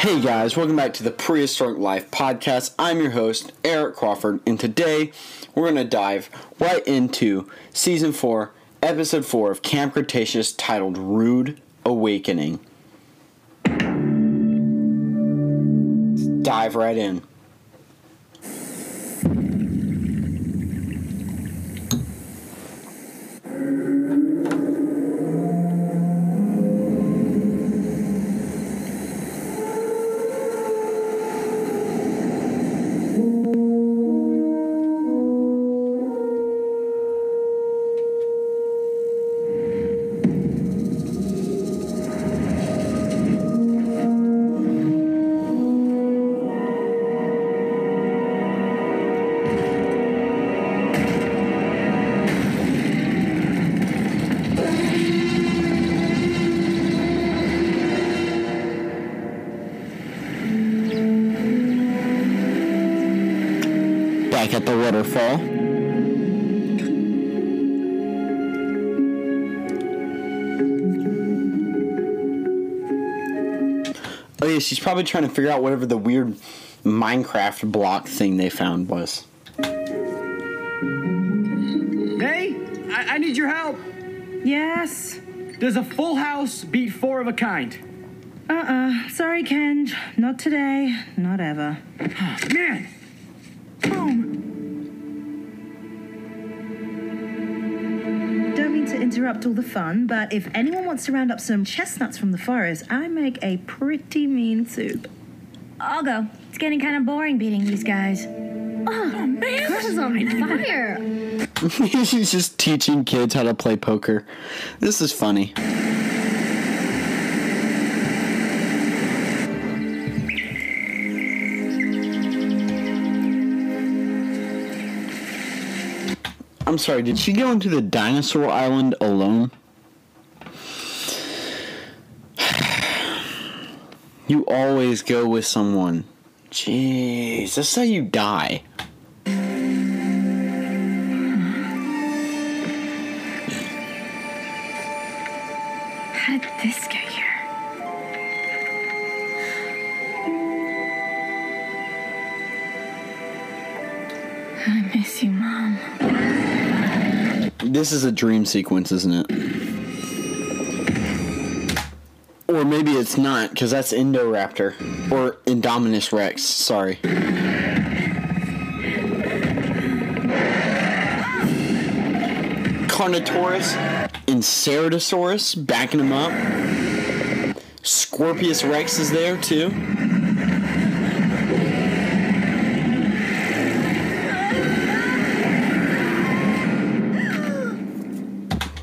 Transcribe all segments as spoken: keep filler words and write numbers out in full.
Hey guys, welcome back to the Prehistoric Life Podcast. I'm your host, Eric Crawford, and today we're going to dive right into Season four, Episode four of Camp Cretaceous, titled Rude Awakening. Dive right in. At the waterfall, oh yeah, she's probably trying to figure out whatever the weird Minecraft block thing they found was. Hey, I, I need your help. Yes? Does a full house beat four of a kind? Uh-uh. Sorry, Kenj. Not today. Not ever. Man! Interrupt all the fun, but if anyone wants to round up some chestnuts from the forest, I make a pretty mean soup. I'll go. It's getting kind of boring beating these guys. Oh, oh man, this is on fire. She's just teaching kids how to play poker. This is funny. I'm sorry, did she go into the dinosaur island alone? You always go with someone. Jeez, that's how you die. How did this get here? I miss you, Mom. This is a dream sequence, isn't it? Or maybe it's not, because that's Indoraptor. Or Indominus Rex, sorry. Carnotaurus and Ceratosaurus backing him up. Scorpius Rex is there, too.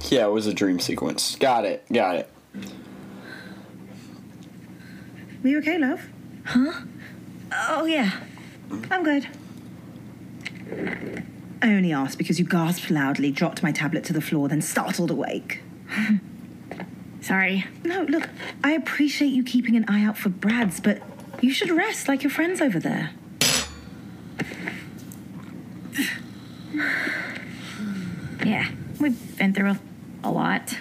Yeah, it was a dream sequence. Got it. Got it. Are you okay, love? Huh? Oh, yeah. I'm good. I only asked because you gasped loudly, dropped my tablet to the floor, then startled awake. Sorry. No, look, I appreciate you keeping an eye out for Brad's, but you should rest like your friends over there. Yeah, we've been through a A lot.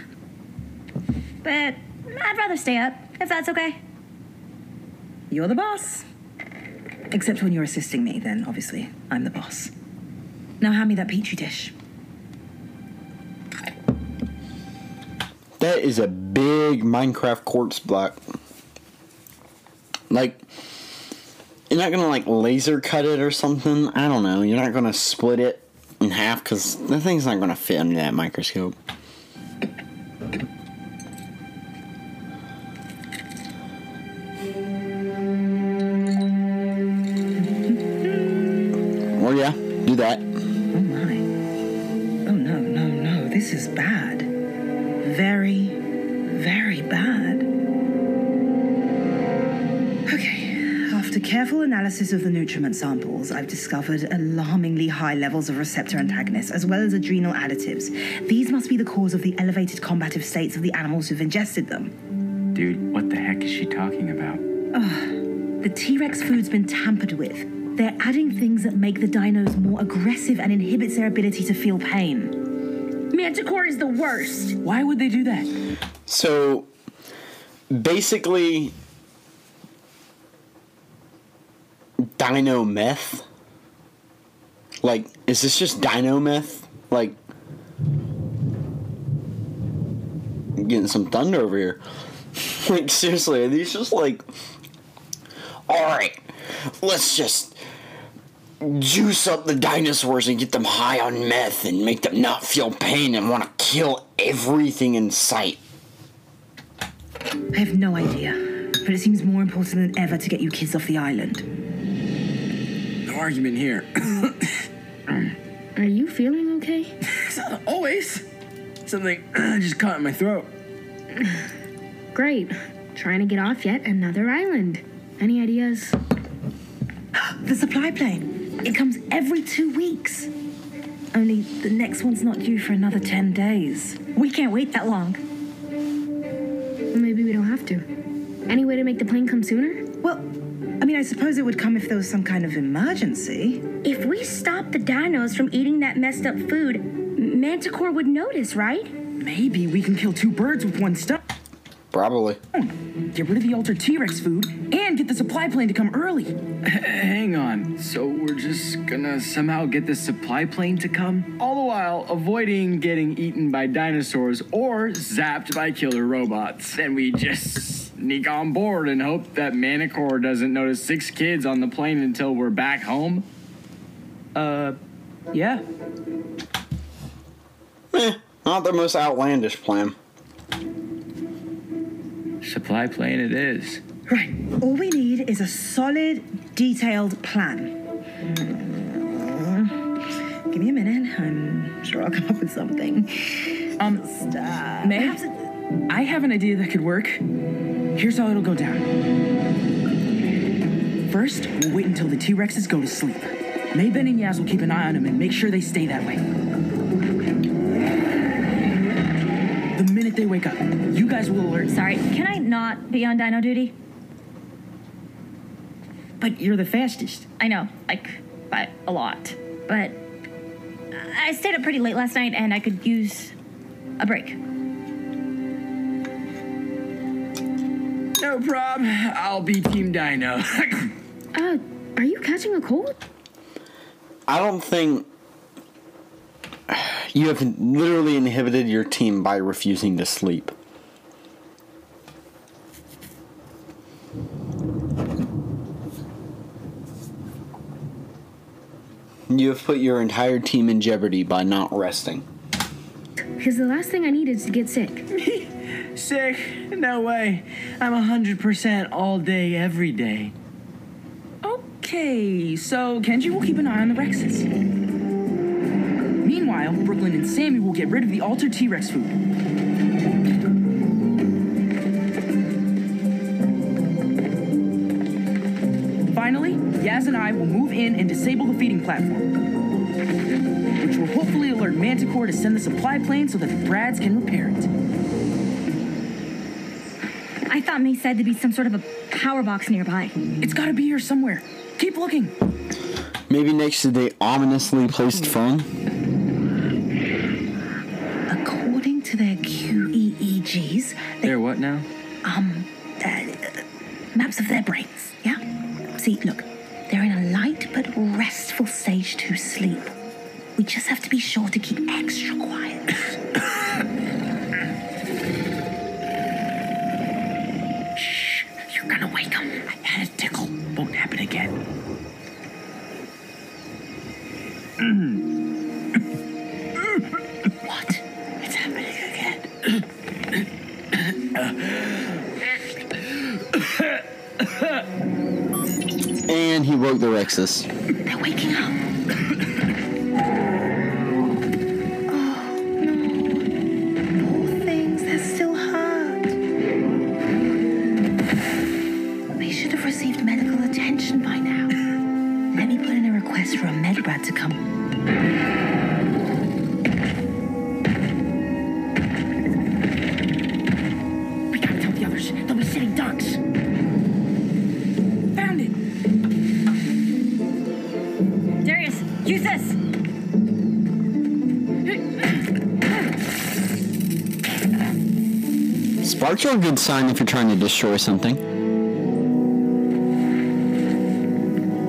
But I'd rather stay up, if that's okay. You're the boss. Except when you're assisting me, then obviously I'm the boss. Now hand me that petri dish. That is a big Minecraft quartz block. Like, you're not gonna like laser cut it or something. I don't know. You're not gonna split it in half because the thing's not gonna fit under that microscope. Oh yeah, do that. Oh my. Oh no, no, no, this is bad. Very, very bad. Okay, after careful analysis of the nutriment samples, I've discovered alarmingly high levels of receptor antagonists, as well as adrenal additives. These must be the cause of the elevated combative states of the animals who've ingested them. Dude, what the heck is she talking about? Oh, the T-Rex food's been tampered with. They're adding things that make the dinos more aggressive and inhibits their ability to feel pain. Manticore is the worst. Why would they do that? So, basically, dino myth? Like, is this just dino myth? Like, I'm getting some thunder over here. Like, seriously, are these just like, alright, let's just juice up the dinosaurs and get them high on meth and make them not feel pain and want to kill everything in sight? I have no idea, but it seems more important than ever to get you kids off the island. No argument here. Are you feeling okay? Always. Something just caught in my throat. Great. Trying to get off yet another island. Any ideas? The supply plane. It comes every two weeks. Only the next one's not due for another ten days. We can't wait that long. Maybe we don't have to. Any way to make the plane come sooner? Well, I mean, I suppose it would come if there was some kind of emergency. If we stop the dinos from eating that messed up food, Manticore would notice, right? Maybe we can kill two birds with one stone. Probably. Get rid of the altered T-Rex food and get the supply plane to come early. Hang on. So we're just gonna somehow get the supply plane to come? All the while avoiding getting eaten by dinosaurs or zapped by killer robots. And we just sneak on board and hope that Manticore doesn't notice six kids on the plane until we're back home? Uh, yeah. Eh, not the most outlandish plan. Supply plane it is. Right. All we need is a solid, detailed plan. Uh, give me a minute. I'm sure I'll come up with something. Um, Stop. May I? I have an idea that could work. Here's how it'll go down. First, we'll wait until the T-Rexes go to sleep. Mayben and Yaz will keep an eye on them and make sure they stay that way. The minute they wake up, you guys will alert. Sorry, can I not be on dino duty? But you're the fastest. I know, like, by a lot. But I stayed up pretty late last night, and I could use a break. No problem. I'll be Team Dino. uh, are you catching a cold? I don't think... You have literally inhibited your team by refusing to sleep. You have put your entire team in jeopardy by not resting. Because the last thing I need is to get sick. Sick? No way. I'm one hundred percent all day, every day. Okay, so Kenji will keep an eye on the Rexes. Meanwhile, Brooklyn and Sammy will get rid of the altered T-Rex food. Finally, Yaz and I will move in and disable the feeding platform, which will hopefully alert Manticore to send the supply plane so that the Brads can repair it. I thought May said there'd be some sort of a power box nearby. It's gotta be here somewhere. Keep looking. Maybe next to the ominously placed phone? Their Q E E Gs. They're what now? Um, uh, uh, maps of their brains, yeah? See, look, they're in a light but restful stage to sleep. We just have to be sure to keep extra quiet. Shh, you're gonna wake them. I had a tickle. Won't happen again. And he woke the Rexus. They're waking up. Oh, no. Poor things, they're still hurt. They should have received medical attention by now. Let me put in a request for a med grad to come. Sparks are a good sign if you're trying to destroy something.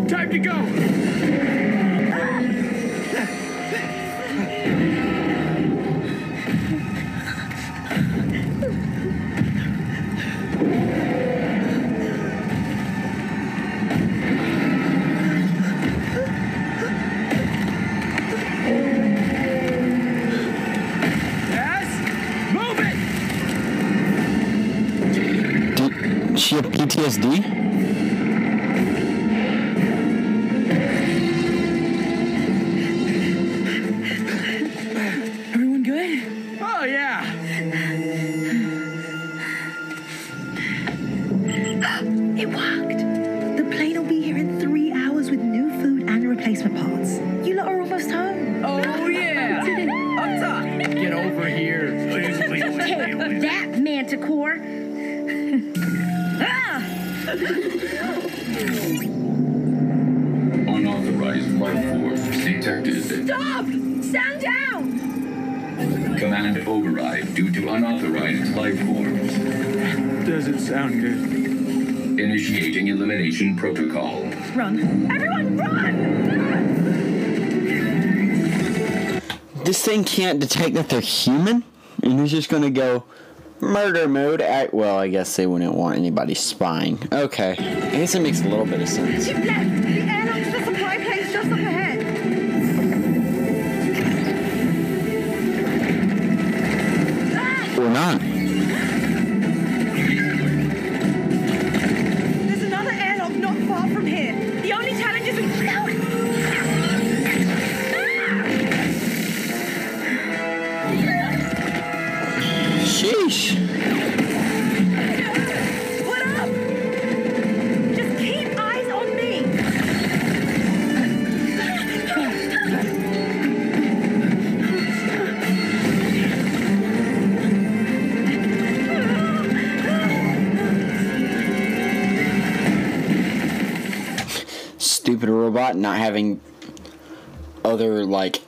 Time to go. Yes, move it. Did she have P T S D? Sound good. Initiating elimination protocol. Run. Everyone run! This thing can't detect that they're human, and he's just gonna go murder mode at, well, I guess they wouldn't want anybody spying. Okay. I guess it makes a little bit of sense. She's left. The airlock to the supply place just up ahead. Or not. Not having other like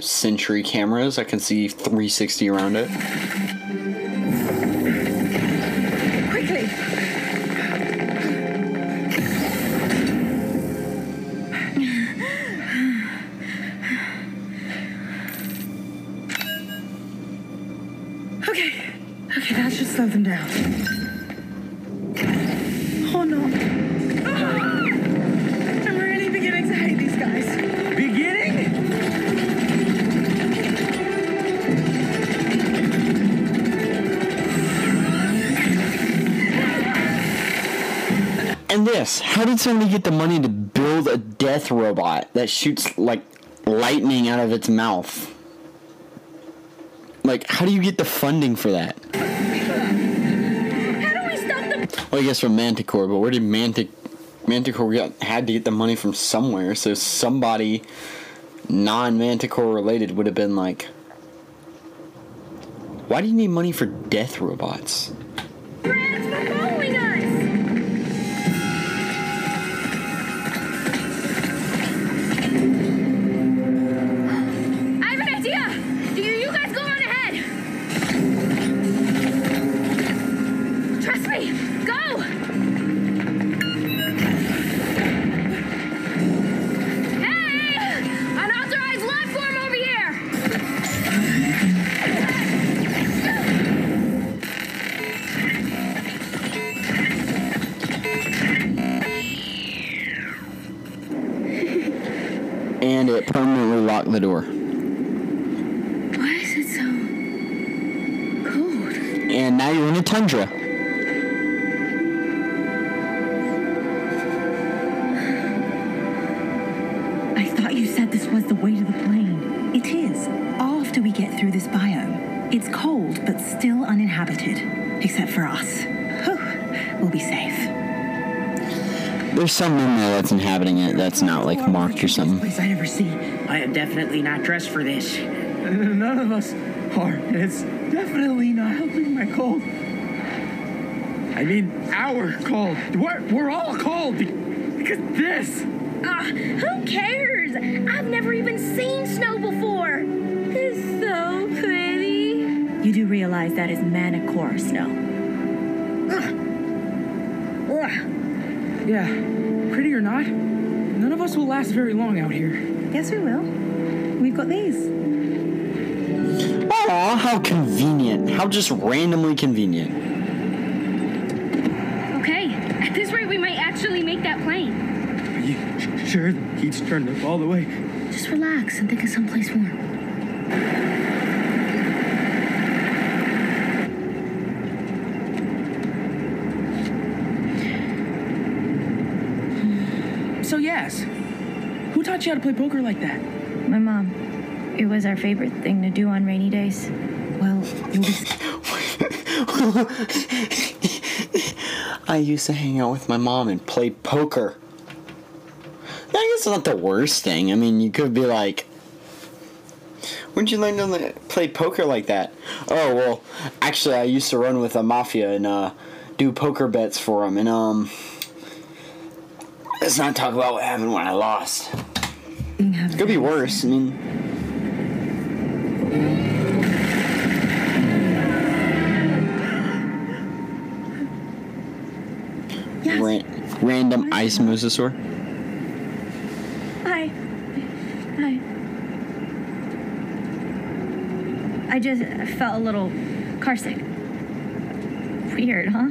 sentry cameras, I can see three sixty around it. Quickly! Okay, okay, that should slow them down. Oh no. And this, how did somebody get the money to build a death robot that shoots, like, lightning out of its mouth? Like, how do you get the funding for that? How do we stop the... Well, I guess from Manticore, but where did Mantic- Manticore got, had to get the money from somewhere, so somebody non-Manticore related would have been like, why do you need money for death robots? The door. Why is it so cold? And now you're in a tundra. I thought you said this was the way to the plane. It is. After we get through this biome, it's cold but still uninhabited, except for us. Whew. We'll be safe. There's something in there that's inhabiting it that's not like marked or something. I never see. I am definitely not dressed for this. None of us are. It's definitely not helping my cold. I mean, our cold. We're, we're all cold because this. Uh, who cares? I've never even seen snow before. It's so pretty. You do realize that is Manticore snow. Ugh. Ugh. Yeah. pretty or not, none of us will last very long out here. Yes, we will. We've got these. Aw, how convenient. How just randomly convenient. Okay, at this rate, we might actually make that plane. Are you sh- sure? The heat's turned up all the way. Just relax and think of someplace warm. So, yes, who taught you how to play poker like that? My mom. It was our favorite thing to do on rainy days. Well, it was... I used to hang out with my mom and play poker. I guess it's not the worst thing. I mean, you could be like, when'd you learn to play poker like that? Oh, well, actually, I used to run with the mafia and uh, do poker bets for them, and, um... let's not talk about what happened when I lost. It could be worse. I mean, yes. Ran- random ice mosasaur. Hi. Hi. I just felt a little car sick. Weird, huh?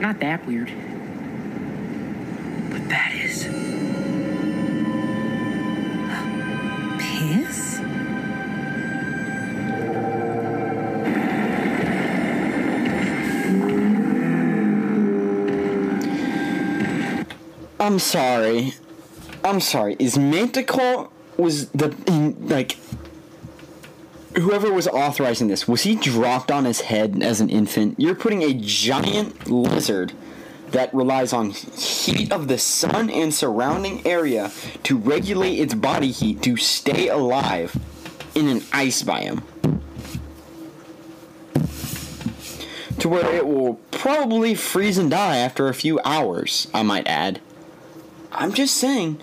Not that weird. But that is... piss? I'm sorry. I'm sorry. Is Manticore... was the... like... whoever was authorizing this, was he dropped on his head as an infant? You're putting a giant lizard... that relies on heat of the sun and surrounding area to regulate its body heat to stay alive in an ice biome. To where it will probably freeze and die after a few hours, I might add. I'm just saying,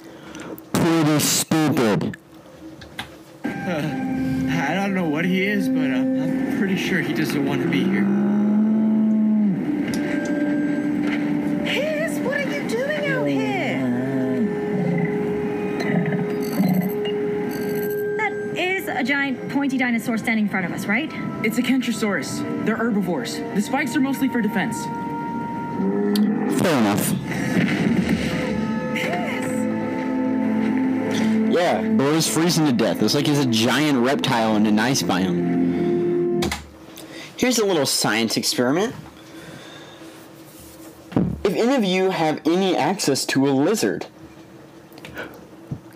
pretty stupid. Uh, I don't know what he is, but uh, I'm pretty sure he doesn't want to be here. A giant pointy dinosaur standing in front of us, right? It's a Kentrosaurus. They're herbivores. The spikes are mostly for defense. Fair enough. Yes. Yeah, bro's freezing to death. It's like he's a giant reptile in an ice biome. Here's a little science experiment. If any of you have any access to a lizard,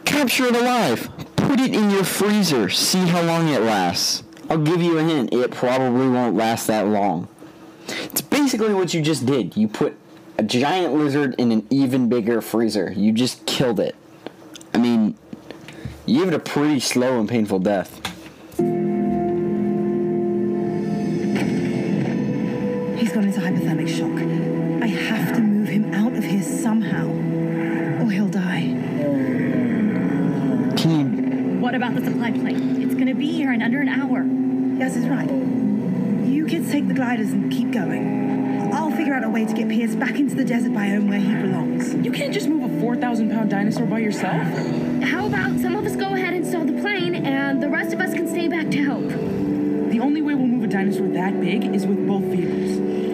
capture it alive. Put it in your freezer. See how long it lasts. I'll give you a hint. It probably won't last that long. It's basically what you just did. You put a giant lizard in an even bigger freezer. You just killed it. I mean, you gave it a pretty slow and painful death. He's gone into hypothermic shock. I have to move him out of here somehow, or he'll die. Can you... What about the supply plane? It's going to be here in under an hour. Yes, it's right. You kids take the gliders and keep going. I'll figure out a way to get Pierce back into the desert biome where he belongs. You can't just move a four thousand pound dinosaur by yourself. How about some of us go ahead and stow the plane, and the rest of us can stay back to help? The only way we'll move a dinosaur that big is with both vehicles.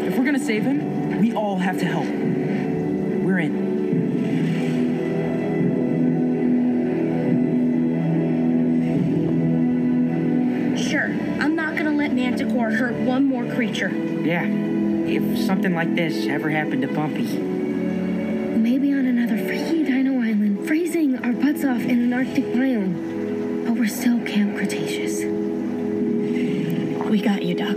If we're going to save him, we all have to help. We're in. Manticore hurt one more creature. Yeah, if something like this ever happened to Bumpy. Maybe on another freaky dino island, freezing our butts off in an Arctic biome. But we're still Camp Cretaceous. We got you, Doc.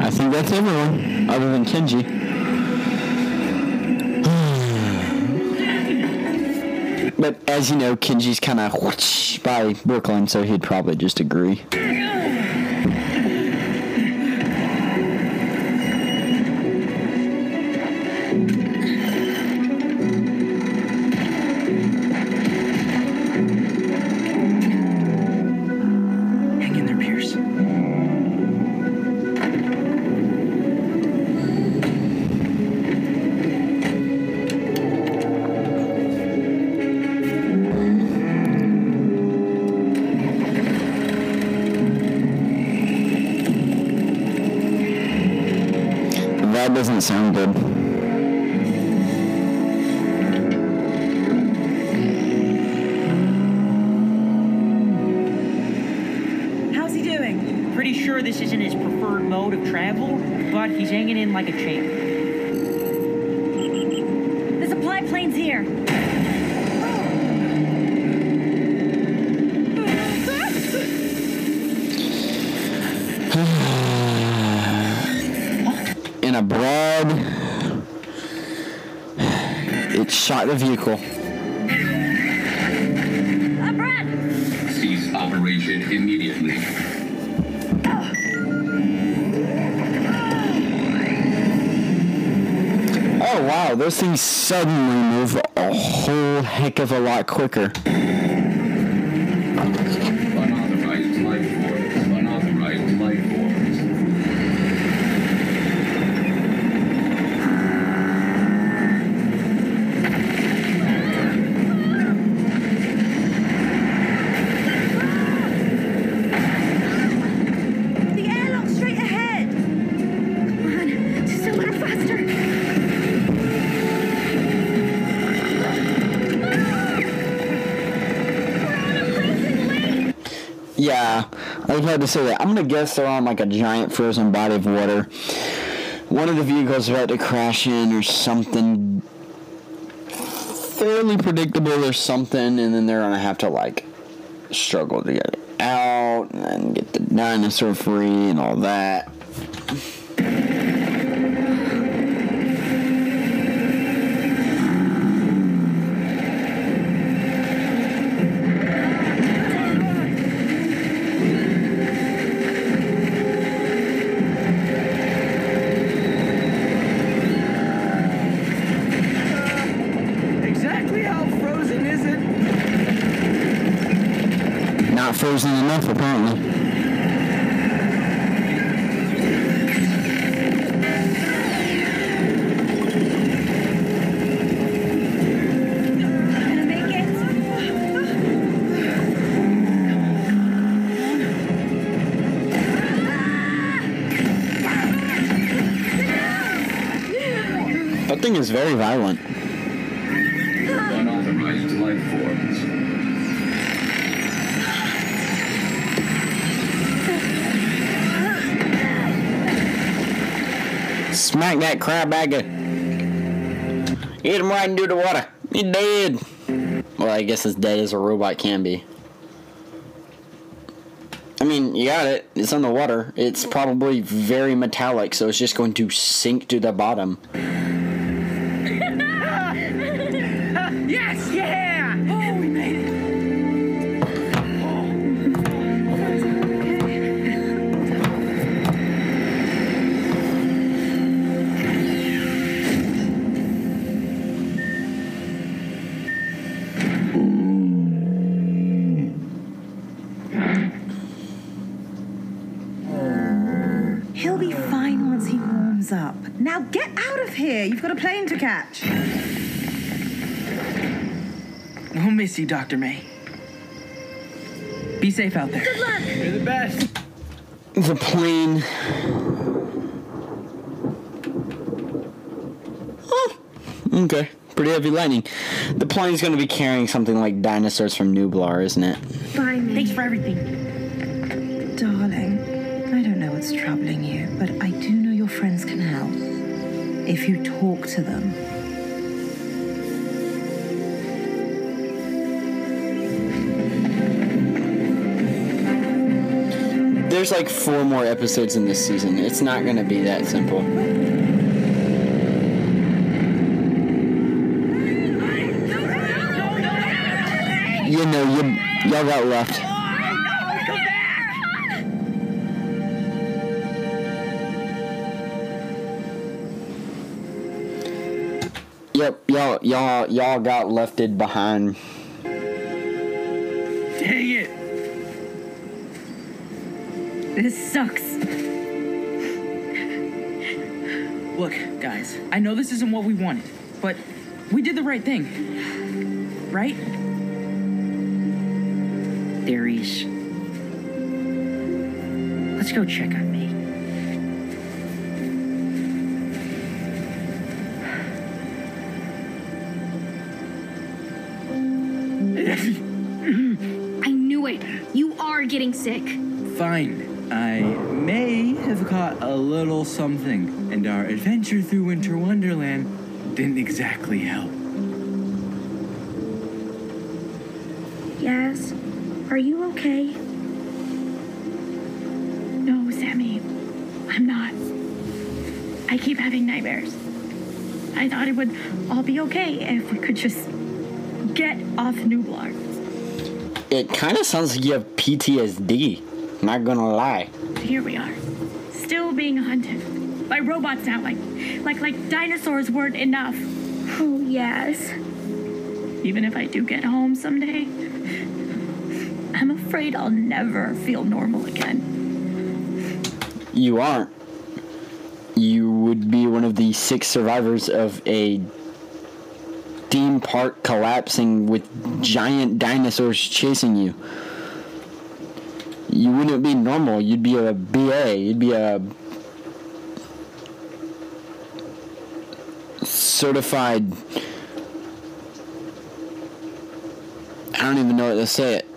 I think that's everyone, other than Kenji. But as you know, Kenji's kind of whoosh by Brooklyn, so he'd probably just agree. That doesn't sound good. How's he doing? Pretty sure this isn't his preferred mode of travel, but he's hanging in like a champ. The supply plane's here. In a broad, it shot the vehicle. Abroad. Cease operation immediately. Oh. Oh wow, those things suddenly move a whole heck of a lot quicker. Yeah, I was about to say that. I'm going to guess they're on like a giant frozen body of water. One of the vehicles about to crash in or something fairly predictable or something, and then they're going to have to like struggle to get it out and then get the dinosaur free and all that. Frozen enough, apparently. Gonna make it. That thing is very violent. Unauthorized life forms. Smack that crabagger. Eat him right into the water. He's dead. Well, I guess as dead as a robot can be. I mean, you got it. It's on the water. It's probably very metallic, so it's just going to sink to the bottom. Yes, yeah! Oh, we made it. Up. Now get out of here! You've got a plane to catch! We'll miss you, Doctor May. Be safe out there. Good luck! You're the best! The plane... Oh, okay. Pretty heavy lightning. The plane's gonna be carrying something like dinosaurs from Nublar, isn't it? Bye, me. Thanks for everything. Darling, I don't know what's troubling you, but I do know your friends can help if you talk to them. There's like four more episodes in this season. It's not going to be that simple. You know, you, y'all got left. Yep, y'all, y'all, y'all got lefted behind. Dang it! This sucks. Look, guys, I know this isn't what we wanted, but we did the right thing, right? Theories. Let's go check on me. getting sick. Fine. I may have caught a little something, and our adventure through Winter Wonderland didn't exactly help. Yes? Are you okay? No, Sammy. I'm not. I keep having nightmares. I thought it would all be okay if we could just get off Nublar. It kind of sounds like you have P T S D. Not gonna lie. Here we are, still being hunted by robots now. Like, like, like dinosaurs weren't enough. Oh yes. Even if I do get home someday, I'm afraid I'll never feel normal again. You aren't. You would be one of the six survivors of a theme park collapsing with giant dinosaurs chasing you. You wouldn't be normal. You'd be a B A. You'd be a certified... I don't even know what to say it.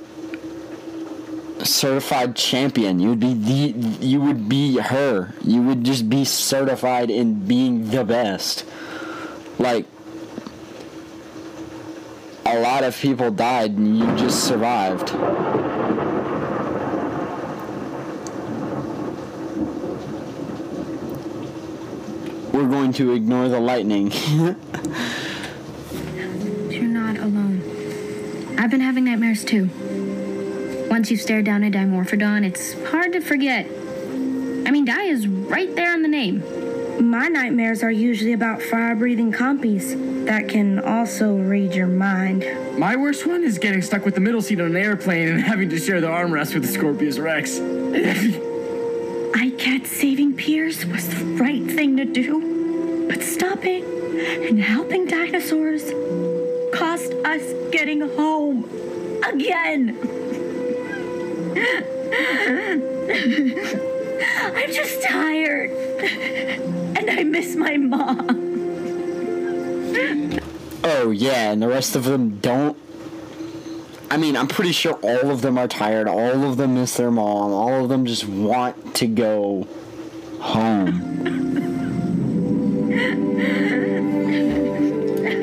Certified champion. You would be the, you would be her. You would just be certified in being the best. Like, a lot of people died and you just survived. We're going to ignore the lightning. You're not alone. I've been having nightmares too. Once you stare down a Dimorphodon, it's hard to forget. I mean, Di is right there in the name. My nightmares are usually about fire-breathing compies that can also read your mind. My worst one is getting stuck with the middle seat on an airplane and having to share the armrest with the Scorpius Rex. I get saving Piers was the right thing to do, but stopping and helping dinosaurs cost us getting home again. I'm just tired, and I miss my mom. Oh yeah, and the rest of them don't. I mean, I'm pretty sure all of them are tired. All of them miss their mom. All of them just want to go home.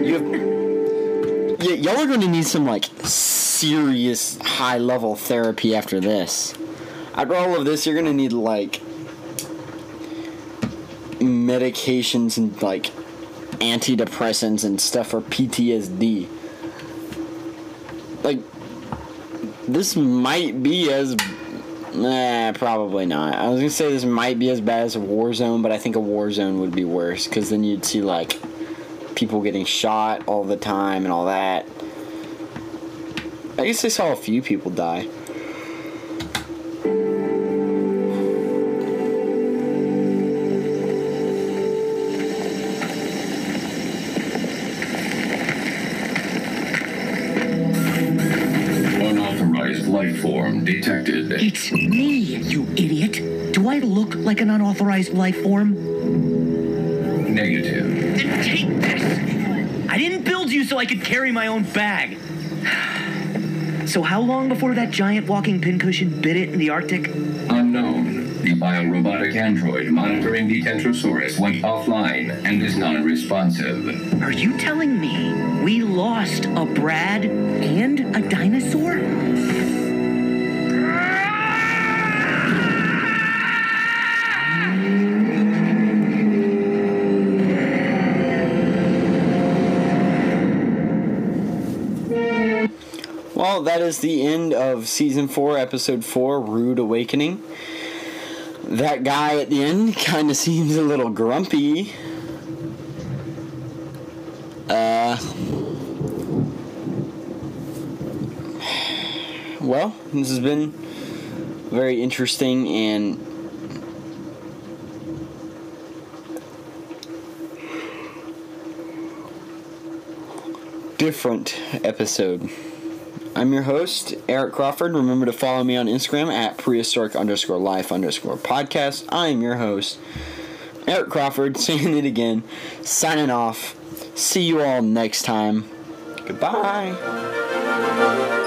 you have... yeah, y'all are going to need some like. Serious high-level therapy after this. After all of this, you're gonna need like medications and like antidepressants and stuff for P T S D. Like, this might be as nah, probably not. I was gonna say this might be as bad as a war zone, but I think a war zone would be worse because then you'd see like people getting shot all the time and all that. I guess I saw a few people die. Unauthorized life form detected. It's me, you idiot. Do I look like an unauthorized life form? Negative. Then take this. I didn't build you so I could carry my own bag. So how long before that giant walking pincushion bit it in the Arctic? Unknown. The biorobotic android monitoring the Kentrosaurus went offline and is non-responsive. Are you telling me we lost a Brad and a dinosaur? Well, that is the end of Season four, Episode four, Rude Awakening. That guy at the end kind of seems a little grumpy. Uh, well, this has been very interesting and... different episode. I'm your host, Eric Crawford. Remember to follow me on Instagram at prehistoric underscore life underscore podcast. I am your host, Eric Crawford, saying it again, signing off. See you all next time. Goodbye.